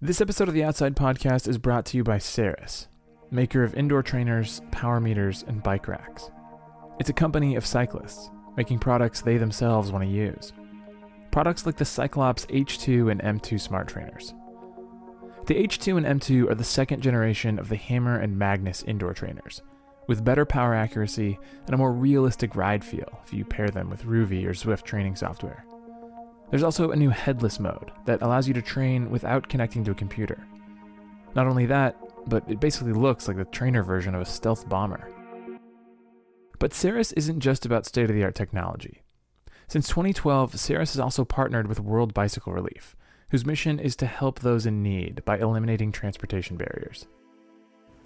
This episode of the Outside Podcast is brought to you by Saris, maker of indoor trainers, power meters, and bike racks. It's a company of cyclists, making products they themselves want to use. Products like the Cyclops H2 and M2 Smart Trainers. The H2 and M2 are the second generation of the Hammer and Magnus indoor trainers, with better power accuracy and a more realistic ride feel if you pair them with Rouvy or Zwift training software. There's also a new headless mode that allows you to train without connecting to a computer. Not only that, but it basically looks like the trainer version of a stealth bomber. But Saris isn't just about state-of-the-art technology. Since 2012, Saris has also partnered with World Bicycle Relief, whose mission is to help those in need by eliminating transportation barriers.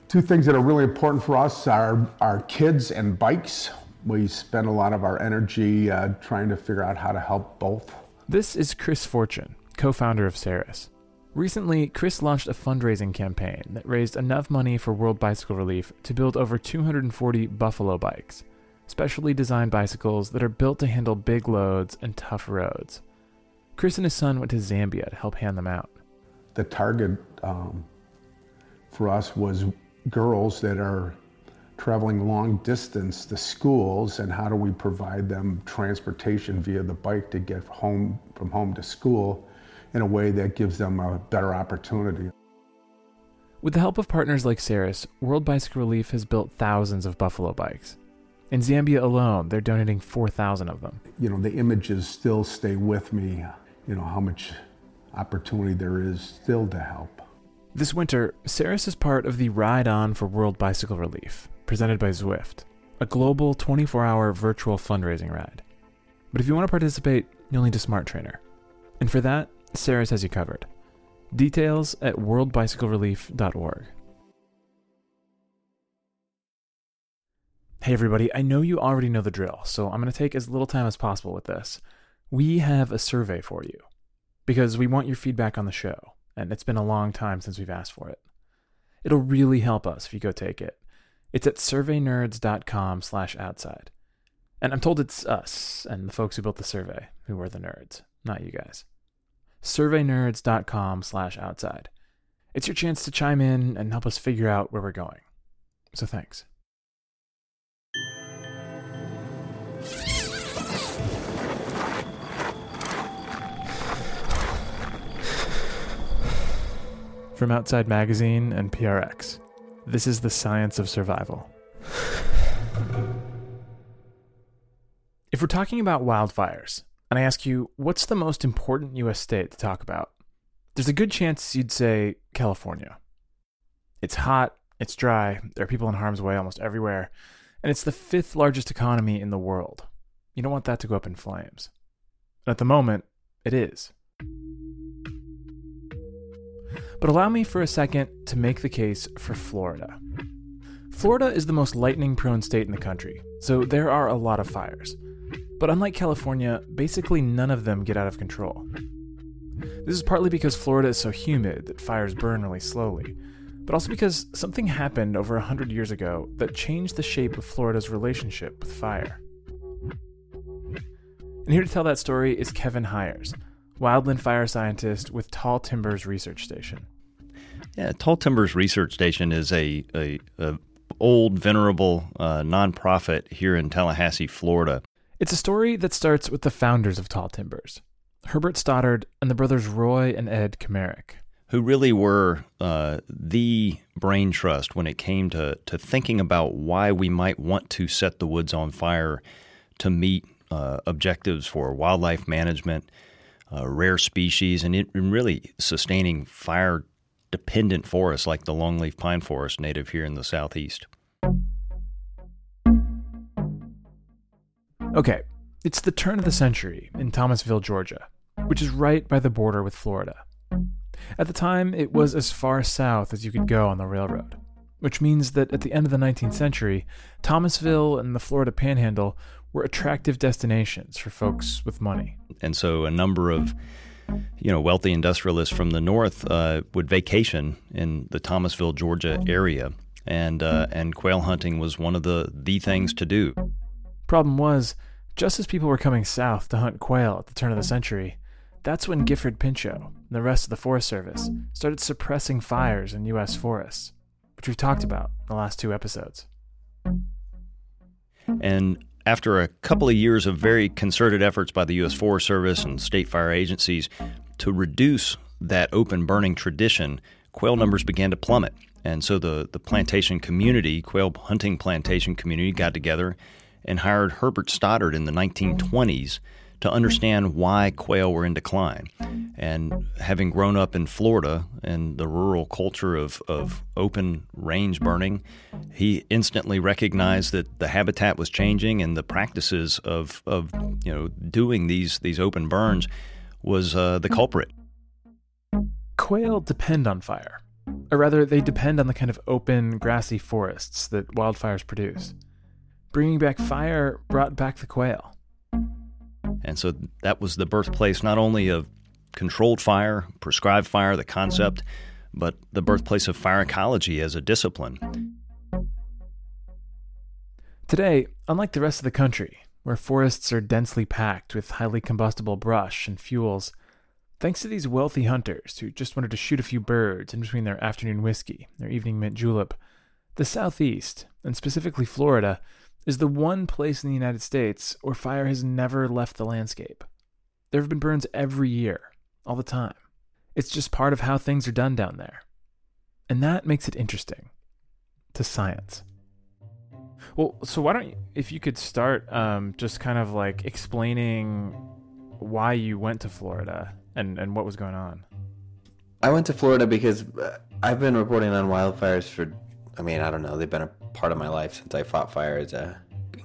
Two things that are really important for us are our kids and bikes. We spend a lot of our energy trying to figure out how to help both. This is Chris Fortune, co-founder of Saris. Recently, Chris launched a fundraising campaign that raised enough money for World Bicycle Relief to build over 240 Buffalo bikes, specially designed bicycles that are built to handle big loads and tough roads. Chris and his son went to Zambia to help hand them out. The target for us was girls that are traveling long distance to schools, and how do we provide them transportation via the bike to get home from home to school in a way that gives them a better opportunity. With the help of partners like Saris, World Bicycle Relief has built thousands of Buffalo bikes. In Zambia alone, they're donating 4,000 of them. You know, the images still stay with me, you know, how much opportunity there is still to help. This winter, Saris is part of the Ride On for World Bicycle Relief, presented by Zwift, a global 24-hour virtual fundraising ride. But if you want to participate, you'll need a smart trainer. And for that, Saris has you covered. Details at worldbicyclerelief.org. Hey everybody, I know you already know the drill, so I'm going to take as little time as possible with this. We have a survey for you, because we want your feedback on the show, and it's been a long time since we've asked for it. It'll really help us if you go take it. It's at surveynerds.com/outside. And I'm told it's us and the folks who built the survey who were the nerds, not you guys. surveynerds.com/outside. It's your chance to chime in and help us figure out where we're going. So thanks. From Outside Magazine and PRX, this is the science of survival. If we're talking about wildfires, and I ask you, what's the most important U.S. state to talk about? There's a good chance you'd say California. It's hot, it's dry, there are people in harm's way almost everywhere, and it's the fifth largest economy in the world. You don't want that to go up in flames. And at the moment, it is. But allow me for a second to make the case for Florida. Florida is the most lightning-prone state in the country, so there are a lot of fires. But unlike California, basically none of them get out of control. This is partly because Florida is so humid that fires burn really slowly, but also because something happened over 100 years ago that changed the shape of Florida's relationship with fire. And here to tell that story is Kevin Hires, wildland fire scientist with Tall Timbers Research Station. Yeah, Tall Timbers Research Station is a old, venerable nonprofit here in Tallahassee, Florida. It's a story that starts with the founders of Tall Timbers, Herbert Stoddard and the brothers Roy and Ed Kamarik, who really were the brain trust when it came to thinking about why we might want to set the woods on fire to meet objectives for wildlife management, rare species, and really sustaining fire-dependent forests like the longleaf pine forest native here in the southeast. Okay, it's the turn of the century in Thomasville, Georgia, which is right by the border with Florida. At the time, it was as far south as you could go on the railroad, which means that at the end of the 19th century, Thomasville and the Florida Panhandle were attractive destinations for folks with money. And so a number of, wealthy industrialists from the north would vacation in the Thomasville, Georgia area, and quail hunting was one of the things to do. Problem was, just as people were coming south to hunt quail at the turn of the century, That's when Gifford Pinchot and the rest of the Forest Service started suppressing fires in U.S. forests, which we've talked about in the last two episodes. And after a couple of years of very concerted efforts by the U.S. Forest Service and state fire agencies to reduce that open burning tradition, quail numbers began to plummet. And so the plantation community, quail hunting plantation community, got together and hired Herbert Stoddard in the 1920s to understand why quail were in decline. And having grown up in Florida and the rural culture of open range burning, he instantly recognized that the habitat was changing and the practices of doing these open burns was the culprit. Quail depend on fire, or rather they depend on the kind of open, grassy forests that wildfires produce. Bringing back fire brought back the quail. And so that was the birthplace not only of controlled fire, prescribed fire, the concept, but the birthplace of fire ecology as a discipline. Today, unlike the rest of the country, where forests are densely packed with highly combustible brush and fuels, thanks to these wealthy hunters who just wanted to shoot a few birds in between their afternoon whiskey and their evening mint julep, the Southeast, and specifically Florida, is the one place in the United States where fire has never left the landscape. There have been burns every year, all the time. It's just part of how things are done down there. And that makes it interesting to science. Well, so why don't you, if you could start just kind of like explaining why you went to Florida and what was going on. I went to Florida because I've been reporting on wildfires for they've been a part of my life since I fought fires in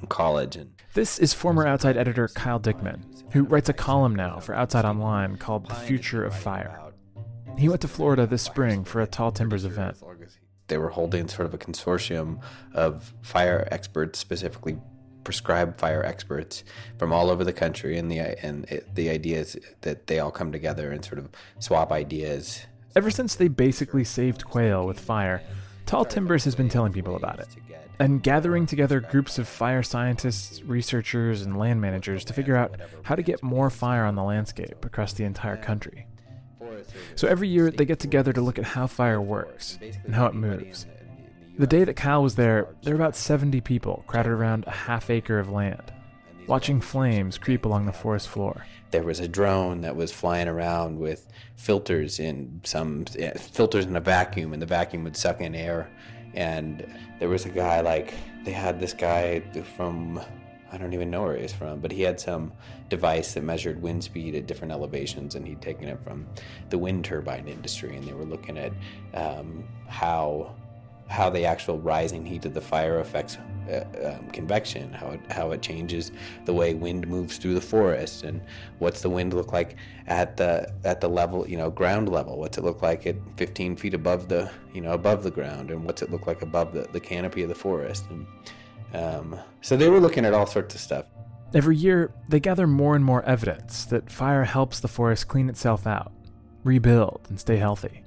college. And this is former Outside editor Kyle Dickman, who writes a column now for Outside Online called The Future of Fire. He went to Florida this spring for a Tall Timbers event. They were holding sort of a consortium of fire experts, specifically prescribed fire experts from all over the country, and the idea is that they all come together and sort of swap ideas. Ever since they basically saved quail with fire, Tall Timbers has been telling people about it, and gathering together groups of fire scientists, researchers, and land managers to figure out how to get more fire on the landscape across the entire country. So every year, they get together to look at how fire works and how it moves. The day that Kyle was there were about 70 people crowded around a half-acre of land, watching flames creep along the forest floor. There was a drone that was flying around with filters in a vacuum, and the vacuum would suck in air. And there was a guy, they had this guy from, I don't even know where he was from, but he had some device that measured wind speed at different elevations, and he'd taken it from the wind turbine industry, and they were looking at how the actual rising heat of the fire affects convection, how it changes the way wind moves through the forest, and what's the wind look like at the level, ground level? What's it look like at 15 feet above the ground, and what's it look like above the canopy of the forest? And so they were looking at all sorts of stuff. Every year, they gather more and more evidence that fire helps the forest clean itself out, rebuild, and stay healthy.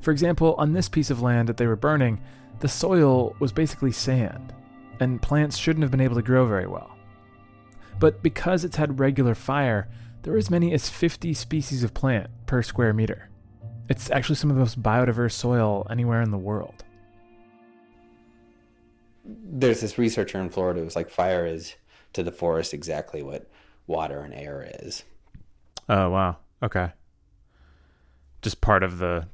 For example, on this piece of land that they were burning, the soil was basically sand, and plants shouldn't have been able to grow very well. But because it's had regular fire, there are as many as 50 species of plant per square meter. It's actually some of the most biodiverse soil anywhere in the world. There's this researcher in Florida who's like, fire is to the forest exactly what water and air is. Oh, wow. Okay. Just part of the,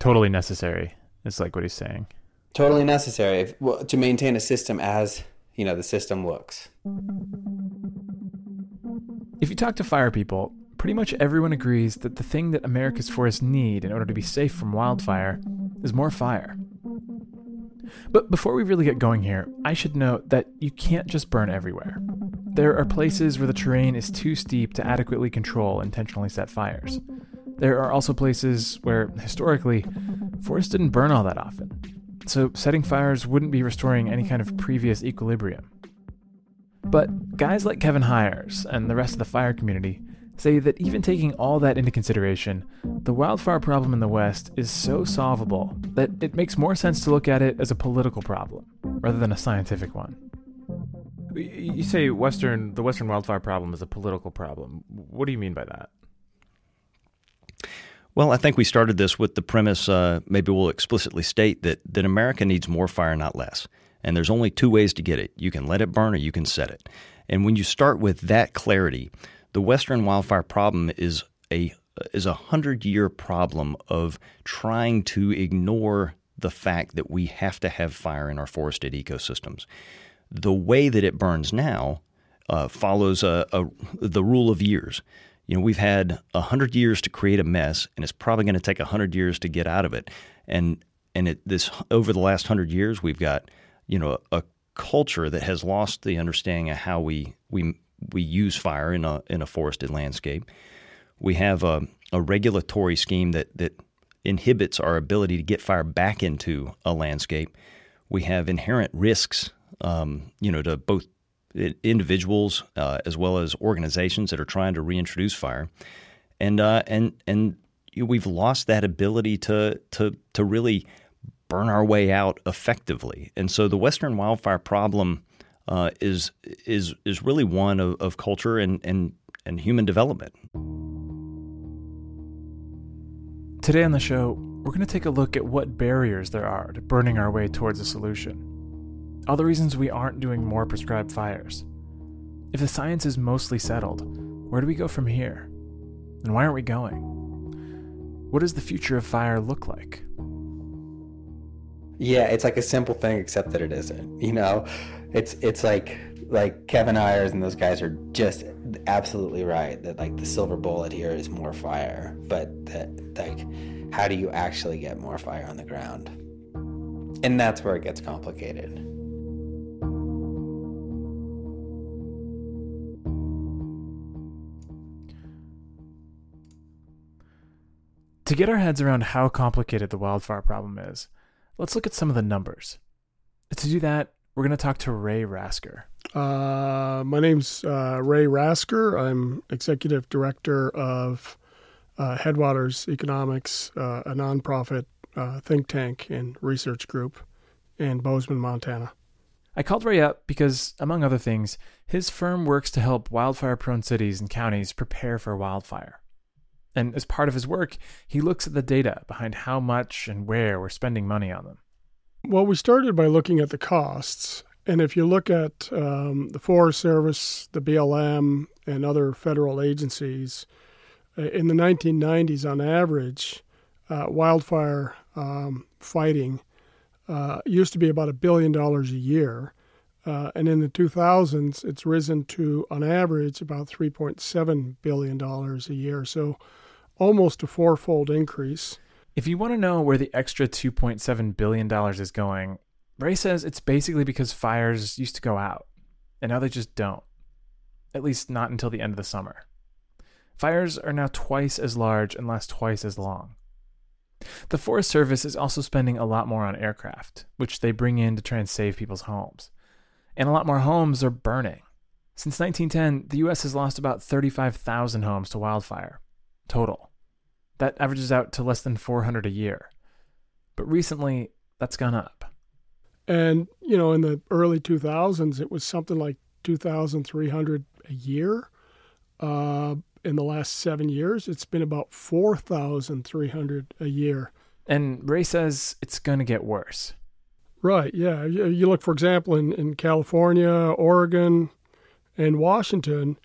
totally necessary is what he's saying. Totally necessary to maintain a system as, the system looks. If you talk to fire people, pretty much everyone agrees that the thing that America's forests need in order to be safe from wildfire is more fire. But before we really get going here, I should note that you can't just burn everywhere. There are places where the terrain is too steep to adequately control intentionally set fires. There are also places where, historically, forests didn't burn all that often, so setting fires wouldn't be restoring any kind of previous equilibrium. But guys like Kevin Hires and the rest of the fire community say that even taking all that into consideration, the wildfire problem in the West is so solvable that it makes more sense to look at it as a political problem rather than a scientific one. You say the Western wildfire problem is a political problem. What do you mean by that? Well, I think we started this with the premise, maybe we'll explicitly state that America needs more fire, not less. And there's only two ways to get it. You can let it burn or you can set it. And when you start with that clarity, the Western wildfire problem is a 100-year problem of trying to ignore the fact that we have to have fire in our forested ecosystems. The way that it burns now follows the rule of years. You know, we've had 100 years to create a mess, and it's probably going to take 100 years to get out of it. And over the last 100 years, we've got, you know, a culture that has lost the understanding of how we use fire in a forested landscape. We have a regulatory scheme that inhibits our ability to get fire back into a landscape. We have inherent risks, you know, to both individuals as well as organizations that are trying to reintroduce fire, and we've lost that ability to really burn our way out effectively. And so the Western wildfire problem is really one of culture and human development. Today on the show, we're going to take a look at what barriers there are to burning our way towards a solution. All the reasons we aren't doing more prescribed fires. If the science is mostly settled, where do we go from here? And why aren't we going? What does the future of fire look like? Yeah, it's like a simple thing, except that it isn't. You know, it's like Kevin Ayers and those guys are just absolutely right that like the silver bullet here is more fire, but that like how do you actually get more fire on the ground? And that's where it gets complicated. To get our heads around how complicated the wildfire problem is, let's look at some of the numbers. To do that, we're going to talk to Ray Rasker. My name's Ray Rasker. I'm executive director of Headwaters Economics, a nonprofit think tank and research group in Bozeman, Montana. I called Ray up because, among other things, his firm works to help wildfire-prone cities and counties prepare for wildfire. And as part of his work, he looks at the data behind how much and where we're spending money on them. Well, we started by looking at the costs. And if you look at the Forest Service, the BLM, and other federal agencies, in the 1990s, on average, wildfire fighting used to be about $1 billion a year. And in the 2000s, it's risen to, on average, about $3.7 billion a year. So almost a fourfold increase. If you want to know where the extra $2.7 billion is going, Ray says it's basically because fires used to go out, and now they just don't. At least not until the end of the summer. Fires are now twice as large and last twice as long. The Forest Service is also spending a lot more on aircraft, which they bring in to try and save people's homes. And a lot more homes are burning. Since 1910, the U.S. has lost about 35,000 homes to wildfire, total. That averages out to less than 400 a year. But recently, that's gone up. And, you know, in the early 2000s, it was something like 2,300 a year. In the last 7 years, it's been about 4,300 a year. And Ray says it's going to get worse. Right, yeah. You look, for example, in California, Oregon, and Washington,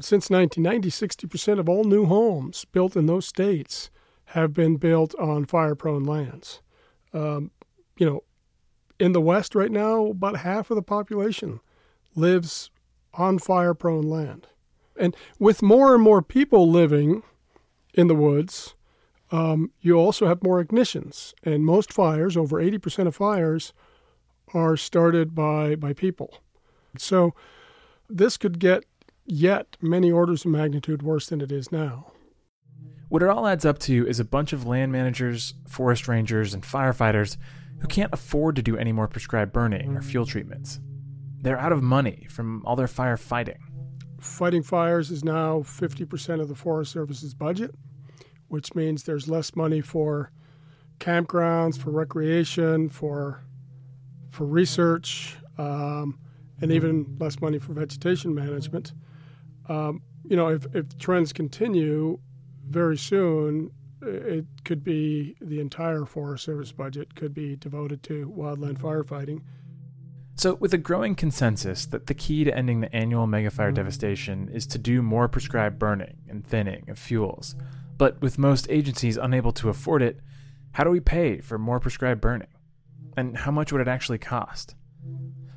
since 1990, 60% of all new homes built in those states have been built on fire-prone lands. You know, in the West right now, about half of the population lives on fire-prone land. And with more and more people living in the woods, you also have more ignitions, and most fires, over 80% of fires, are started by people. So this could get yet many orders of magnitude worse than it is now. What it all adds up to is a bunch of land managers, forest rangers, and firefighters who can't afford to do any more prescribed burning or fuel treatments. They're out of money from all their firefighting. Fighting fires is now 50% of the Forest Service's budget, which means there's less money for campgrounds, for recreation, for research, and even less money for vegetation management. You know, if trends continue, very soon It could be the entire Forest Service budget could be devoted to wildland firefighting. So with a growing consensus that the key to ending the annual megafire devastation is to do more prescribed burning and thinning of fuels, but with most agencies unable to afford it, how do we pay for more prescribed burning? And how much would it actually cost?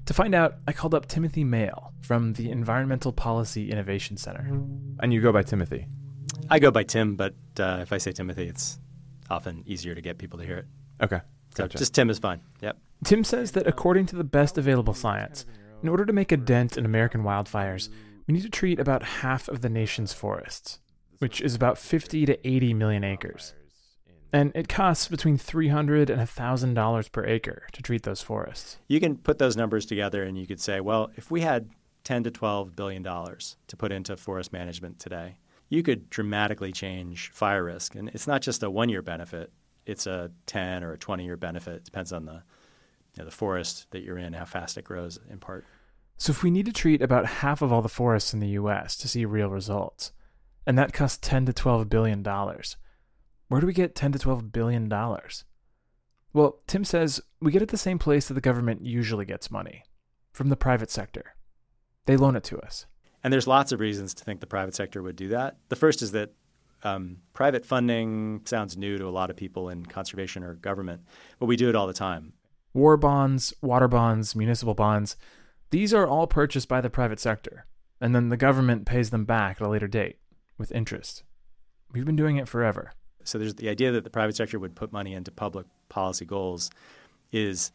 To find out, I called up Timothy Mayle from the Environmental Policy Innovation Center. And you go by Timothy? I go by Tim, but if I say Timothy, it's often easier to get people to hear it. Okay. So gotcha. Just Tim is fine. Yep. Tim says that according to the best available science, in order to make a dent in American wildfires, we need to treat about half of the nation's forests, which is about 50 to 80 million acres. And it costs between $300 and $1,000 per acre to treat those forests. You can put those numbers together and you could say, well, if we had $10 to $12 billion to put into forest management today, you could dramatically change fire risk. And it's not just a one-year benefit. It's a 10 or a 20-year benefit. It depends on the forest that you're in, how fast it grows in part. So if we need to treat about half of all the forests in the U.S. to see real results, and that costs $10 to $12 billion, where do we get $10 to $12 billion? Well, Tim says we get it the same place that the government usually gets money, from the private sector. They loan it to us. And there's lots of reasons to think the private sector would do that. The first is that private funding sounds new to a lot of people in conservation or government, but we do it all the time. War bonds, water bonds, municipal bonds, these are all purchased by the private sector, and then the government pays them back at a later date with interest. We've been doing it forever. So there's the idea that the private sector would put money into public policy goals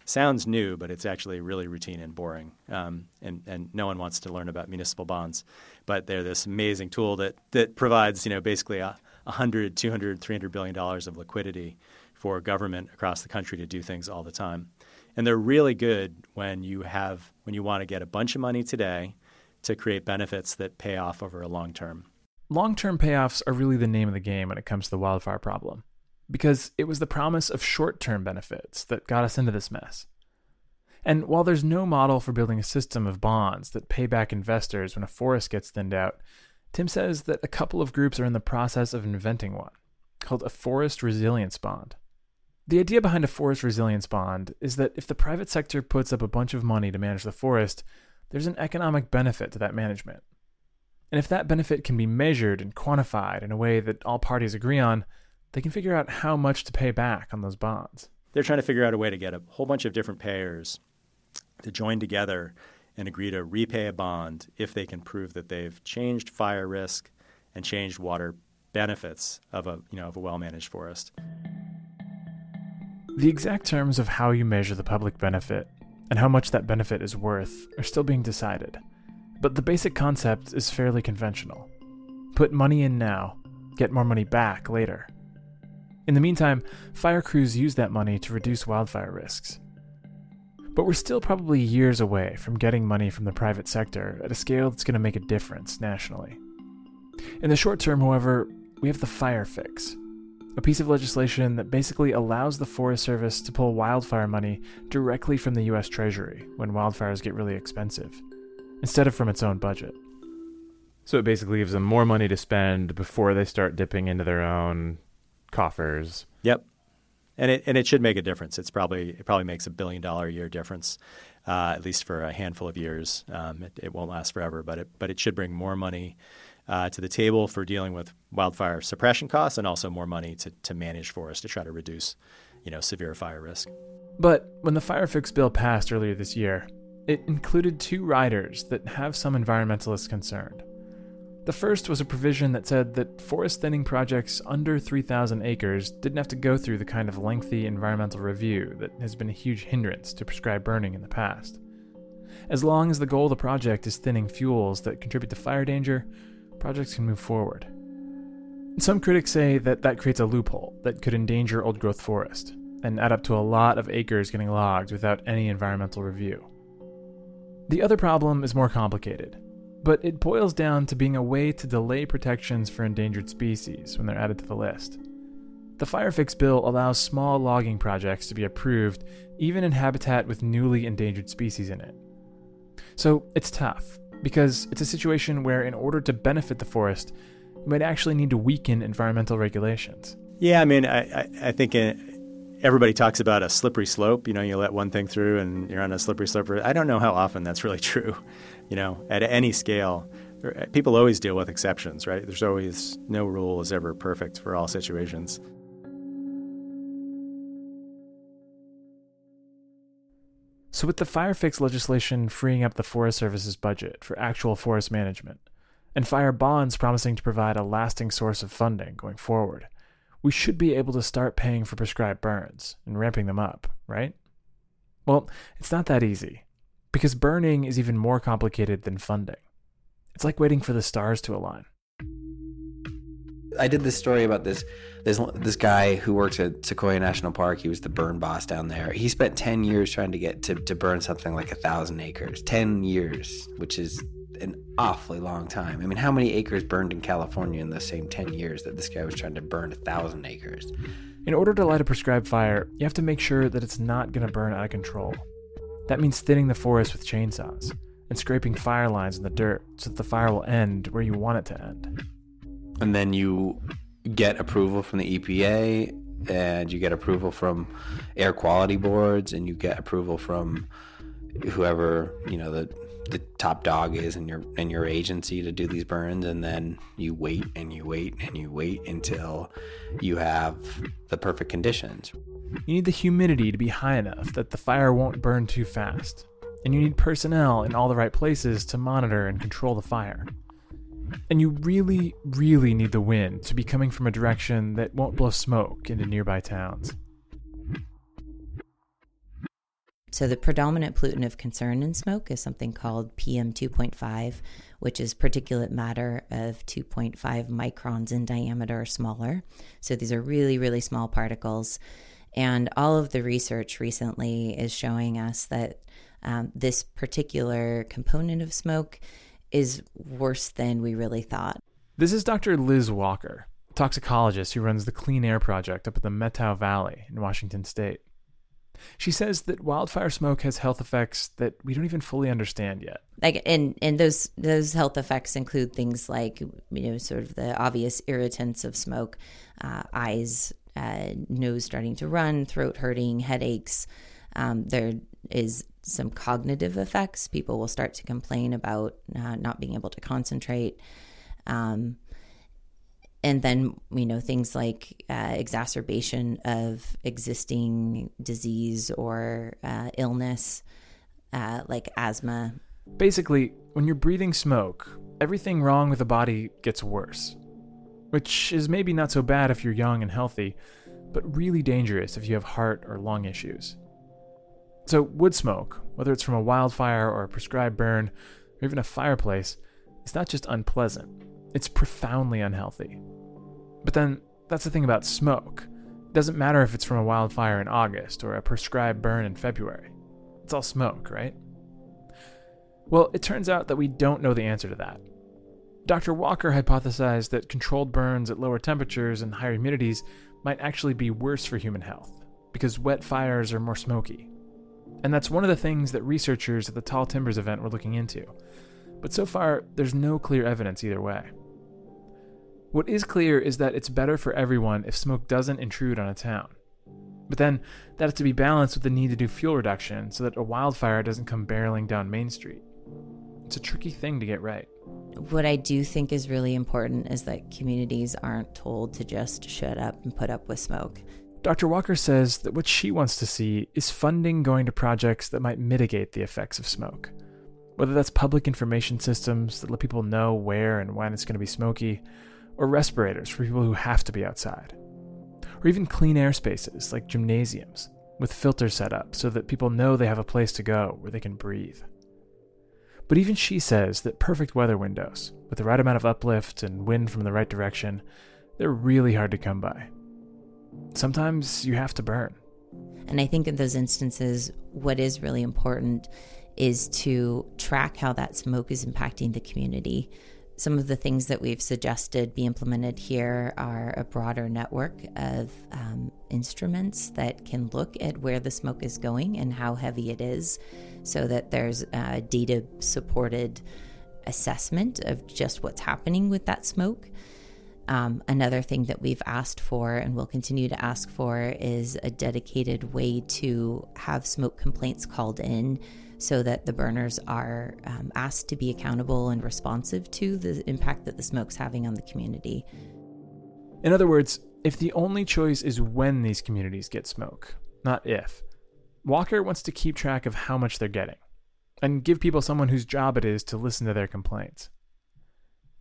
sounds new, but it's actually really routine and boring. And no one wants to learn about municipal bonds, but they're this amazing tool that provides, basically $100, $200, $300 billion of liquidity for government across the country to do things all the time. And they're really good when you want to get a bunch of money today to create benefits that pay off over a long term. Long-term payoffs are really the name of the game when it comes to the wildfire problem, because it was the promise of short-term benefits that got us into this mess. And while there's no model for building a system of bonds that pay back investors when a forest gets thinned out, Tim says that a couple of groups are in the process of inventing one, called a forest resilience bond. The idea behind a forest resilience bond is that if the private sector puts up a bunch of money to manage the forest, there's an economic benefit to that management. And if that benefit can be measured and quantified in a way that all parties agree on, they can figure out how much to pay back on those bonds. They're trying to figure out a way to get a whole bunch of different payers to join together and agree to repay a bond if they can prove that they've changed fire risk and changed water benefits of a well-managed forest. The exact terms of how you measure the public benefit and how much that benefit is worth are still being decided. But the basic concept is fairly conventional. Put money in now, get more money back later. In the meantime, fire crews use that money to reduce wildfire risks. But we're still probably years away from getting money from the private sector at a scale that's going to make a difference nationally. In the short term, however, we have the fire fix, a piece of legislation that basically allows the Forest Service to pull wildfire money directly from the U.S. Treasury when wildfires get really expensive, instead of from its own budget. So it basically gives them more money to spend before they start dipping into their own coffers. Yep. And it should make a difference. It probably makes $1 billion a year difference, at least for a handful of years. It won't last forever, but it should bring more money to the table for dealing with wildfire suppression costs, and also more money to manage forests to try to reduce, severe fire risk. But when the fire fix bill passed earlier this year, it included two riders that have some environmentalists concerned. The first was a provision that said that forest thinning projects under 3,000 acres didn't have to go through the kind of lengthy environmental review that has been a huge hindrance to prescribed burning in the past. As long as the goal of the project is thinning fuels that contribute to fire danger, projects can move forward. Some critics say that creates a loophole that could endanger old-growth forest and add up to a lot of acres getting logged without any environmental review. The other problem is more complicated, but it boils down to being a way to delay protections for endangered species when they're added to the list. The Fire Fix bill allows small logging projects to be approved even in habitat with newly endangered species in it. So it's tough, because it's a situation where in order to benefit the forest, you might actually need to weaken environmental regulations. Yeah, I mean, I think everybody talks about a slippery slope. You know, you let one thing through and you're on a slippery slope. I don't know how often that's really true, you know, at any scale. People always deal with exceptions, right? There's always no rule is ever perfect for all situations. So with the fire fix legislation freeing up the Forest Service's budget for actual forest management, and fire bonds promising to provide a lasting source of funding going forward, we should be able to start paying for prescribed burns and ramping them up, right? Well, it's not that easy, because burning is even more complicated than funding. It's like waiting for the stars to align. I did this story about this guy who works at Sequoia National Park. He was the burn boss down there. He spent 10 years trying to get to burn something like 1,000 acres. 10 years, which is an awfully long time. I mean, how many acres burned in California in the same 10 years that this guy was trying to burn 1,000 acres? In order to light a prescribed fire, you have to make sure that it's not going to burn out of control. That means thinning the forest with chainsaws and scraping fire lines in the dirt so that the fire will end where you want it to end. And then you get approval from the EPA, and you get approval from air quality boards, and you get approval from whoever, you know, the top dog is in your agency to do these burns. And then you wait and you wait and you wait until you have the perfect conditions. You need the humidity to be high enough that the fire won't burn too fast. And you need personnel in all the right places to monitor and control the fire. And you really, really need the wind to be coming from a direction that won't blow smoke into nearby towns. So the predominant pollutant of concern in smoke is something called PM 2.5, which is particulate matter of 2.5 microns in diameter or smaller. So these are really, really small particles. And all of the research recently is showing us that this particular component of smoke is worse than we really thought. This is Dr. Liz Walker, a toxicologist who runs the Clean Air Project up at the Methow Valley in Washington state. She says that wildfire smoke has health effects that we don't even fully understand yet. Like, and those health effects include things like, you know, sort of the obvious irritants of smoke, eyes, nose starting to run, throat hurting, headaches. There is some cognitive effects. People will start to complain about not being able to concentrate. And then, you know, things like exacerbation of existing disease or illness, like asthma. Basically, when you're breathing smoke, everything wrong with the body gets worse, which is maybe not so bad if you're young and healthy, but really dangerous if you have heart or lung issues. So wood smoke, whether it's from a wildfire or a prescribed burn, or even a fireplace, is not just unpleasant, it's profoundly unhealthy. But then, that's the thing about smoke. It doesn't matter if it's from a wildfire in August or a prescribed burn in February. It's all smoke, right? Well, it turns out that we don't know the answer to that. Dr. Walker hypothesized that controlled burns at lower temperatures and higher humidities might actually be worse for human health, because wet fires are more smoky. And that's one of the things that researchers at the Tall Timbers event were looking into. But so far, there's no clear evidence either way. What is clear is that it's better for everyone if smoke doesn't intrude on a town. But then, that has to be balanced with the need to do fuel reduction so that a wildfire doesn't come barreling down Main Street. It's a tricky thing to get right. What I do think is really important is that communities aren't told to just shut up and put up with smoke. Dr. Walker says that what she wants to see is funding going to projects that might mitigate the effects of smoke. Whether that's public information systems that let people know where and when it's going to be smoky, or respirators for people who have to be outside. Or even clean air spaces like gymnasiums with filters set up so that people know they have a place to go where they can breathe. But even she says that perfect weather windows, with the right amount of uplift and wind from the right direction, they're really hard to come by. Sometimes you have to burn. And I think in those instances, what is really important is to track how that smoke is impacting the community. Some of the things that we've suggested be implemented here are a broader network of instruments that can look at where the smoke is going and how heavy it is, so that there's data-supported assessment of just what's happening with that smoke. Another thing that we've asked for and will continue to ask for is a dedicated way to have smoke complaints called in so that the burners are asked to be accountable and responsive to the impact that the smoke's having on the community. In other words, if the only choice is when these communities get smoke, not if, Walker wants to keep track of how much they're getting and give people someone whose job it is to listen to their complaints.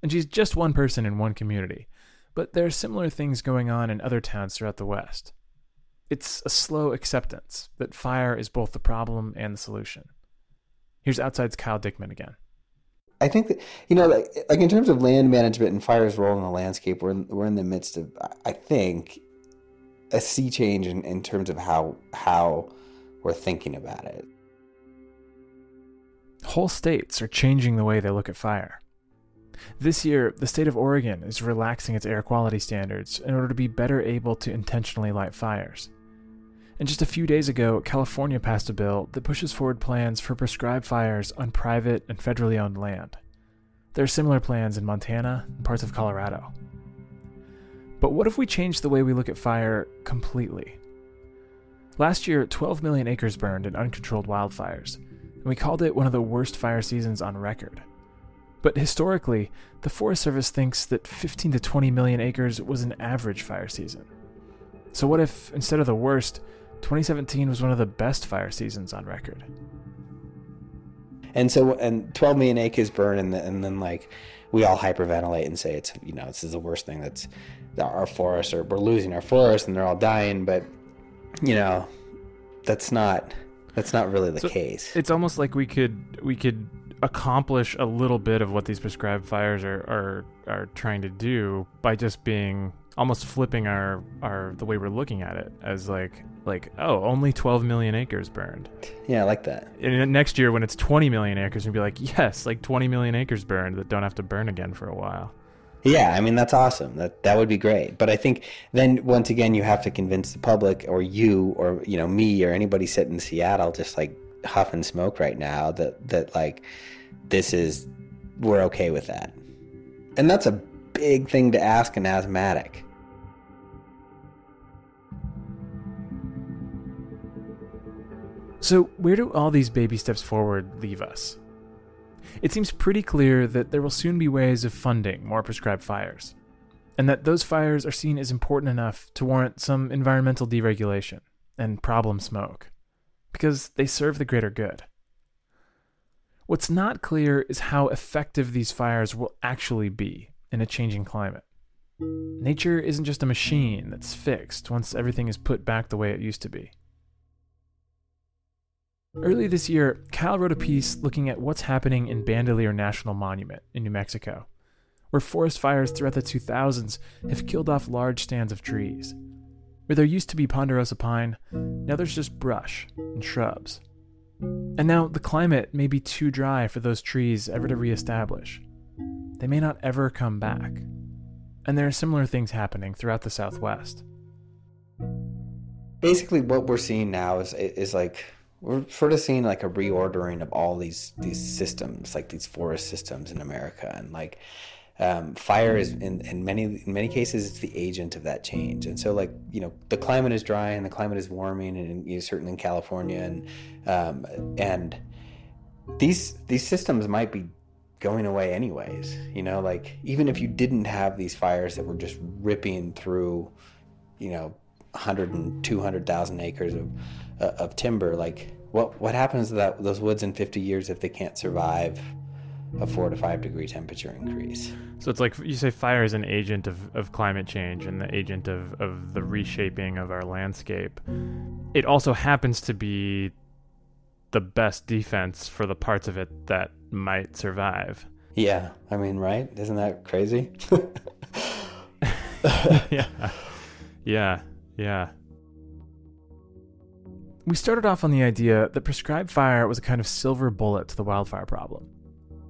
And she's just one person in one community, but there are similar things going on in other towns throughout the West. It's a slow acceptance that fire is both the problem and the solution. Here's Outside's Kyle Dickman again. I think that, like in terms of land management and fire's role in the landscape, we're in the midst of, I think, a sea change in terms of how we're thinking about it. Whole states are changing the way they look at fire. This year, the state of Oregon is relaxing its air quality standards in order to be better able to intentionally light fires. And just a few days ago, California passed a bill that pushes forward plans for prescribed fires on private and federally owned land. There are similar plans in Montana and parts of Colorado. But what if we change the way we look at fire completely? Last year, 12 million acres burned in uncontrolled wildfires, and we called it one of the worst fire seasons on record. But historically, the Forest Service thinks that 15 to 20 million acres was an average fire season. So what if, instead of the worst, 2017 was one of the best fire seasons on record? And 12 million acres burn, and then we all hyperventilate and say it's this is the worst thing that our forests, or we're losing our forests and they're all dying, but that's not really the case. It's almost like we could accomplish a little bit of what these prescribed fires are trying to do by just being almost flipping the way we're looking at it as like only 12 million acres burned. Yeah, I like that. And next year when it's 20 million acres, we'll be like, yes, like 20 million acres burned that don't have to burn again for a while. Yeah, I mean, that's awesome. That would be great. But I think then once again you have to convince the public or you or me or anybody sitting in Seattle just like huffing smoke right now that this is, we're okay with that. And that's a big thing to ask an asthmatic. So where do all these baby steps forward leave us? It seems pretty clear that there will soon be ways of funding more prescribed fires, and that those fires are seen as important enough to warrant some environmental deregulation and problem smoke, because they serve the greater good. What's not clear is how effective these fires will actually be in a changing climate. Nature isn't just a machine that's fixed once everything is put back the way it used to be. Early this year, Kyle wrote a piece looking at what's happening in Bandelier National Monument in New Mexico, where forest fires throughout the 2000s have killed off large stands of trees. Where there used to be ponderosa pine, now there's just brush and shrubs. And now the climate may be too dry for those trees ever to reestablish. They may not ever come back. And there are similar things happening throughout the Southwest. Basically what we're seeing now is like, we're sort of seeing like a reordering of all these systems, like these forest systems in America, and like fire is in many cases it's the agent of that change. And so the climate is dry and the climate is warming, and certainly in California, and these systems might be going away anyways. Even if you didn't have these fires that were just ripping through 100 and 200,000 acres of timber, what happens to those woods in 50 years if they can't survive a 4 to 5 degree temperature increase? So it's like you say, fire is an agent of climate change and the agent of the reshaping of our landscape. It also happens to be the best defense for the parts of it that might survive. Yeah, I mean, right? Isn't that crazy? Yeah. We started off on the idea that prescribed fire was a kind of silver bullet to the wildfire problem,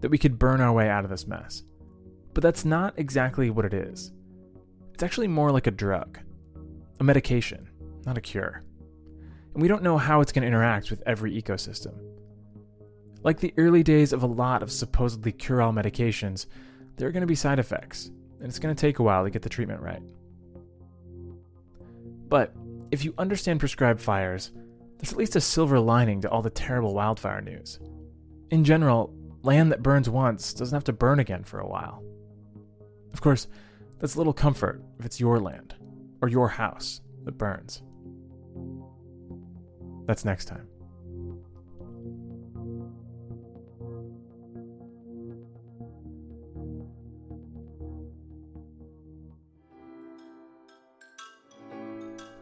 that we could burn our way out of this mess. But that's not exactly what it is. It's actually more like a drug, a medication, not a cure. And we don't know how it's going to interact with every ecosystem. Like the early days of a lot of supposedly cure-all medications, there are going to be side effects, and it's going to take a while to get the treatment right. But if you understand prescribed fires, there's at least a silver lining to all the terrible wildfire news. In general, land that burns once doesn't have to burn again for a while. Of course, that's little comfort if it's your land, or your house, that burns. That's next time.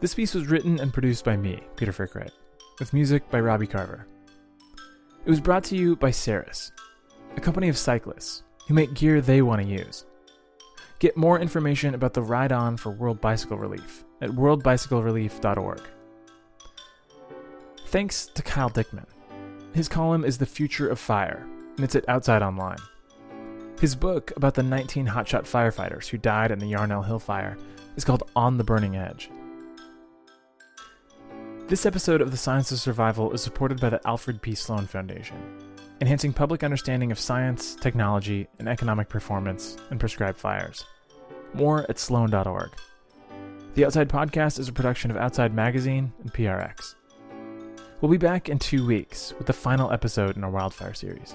This piece was written and produced by me, Peter Frick-Wright, with music by Robbie Carver. It was brought to you by Saris, a company of cyclists who make gear they want to use. Get more information about the ride-on for World Bicycle Relief at worldbicyclerelief.org. Thanks to Kyle Dickman. His column is The Future of Fire, and it's at Outside Online. His book about the 19 hotshot firefighters who died in the Yarnell Hill fire is called On the Burning Edge. This episode of The Science of Survival is supported by the Alfred P. Sloan Foundation, enhancing public understanding of science, technology, and economic performance in prescribed fires. More at sloan.org. The Outside Podcast is a production of Outside Magazine and PRX. We'll be back in 2 weeks with the final episode in our wildfire series.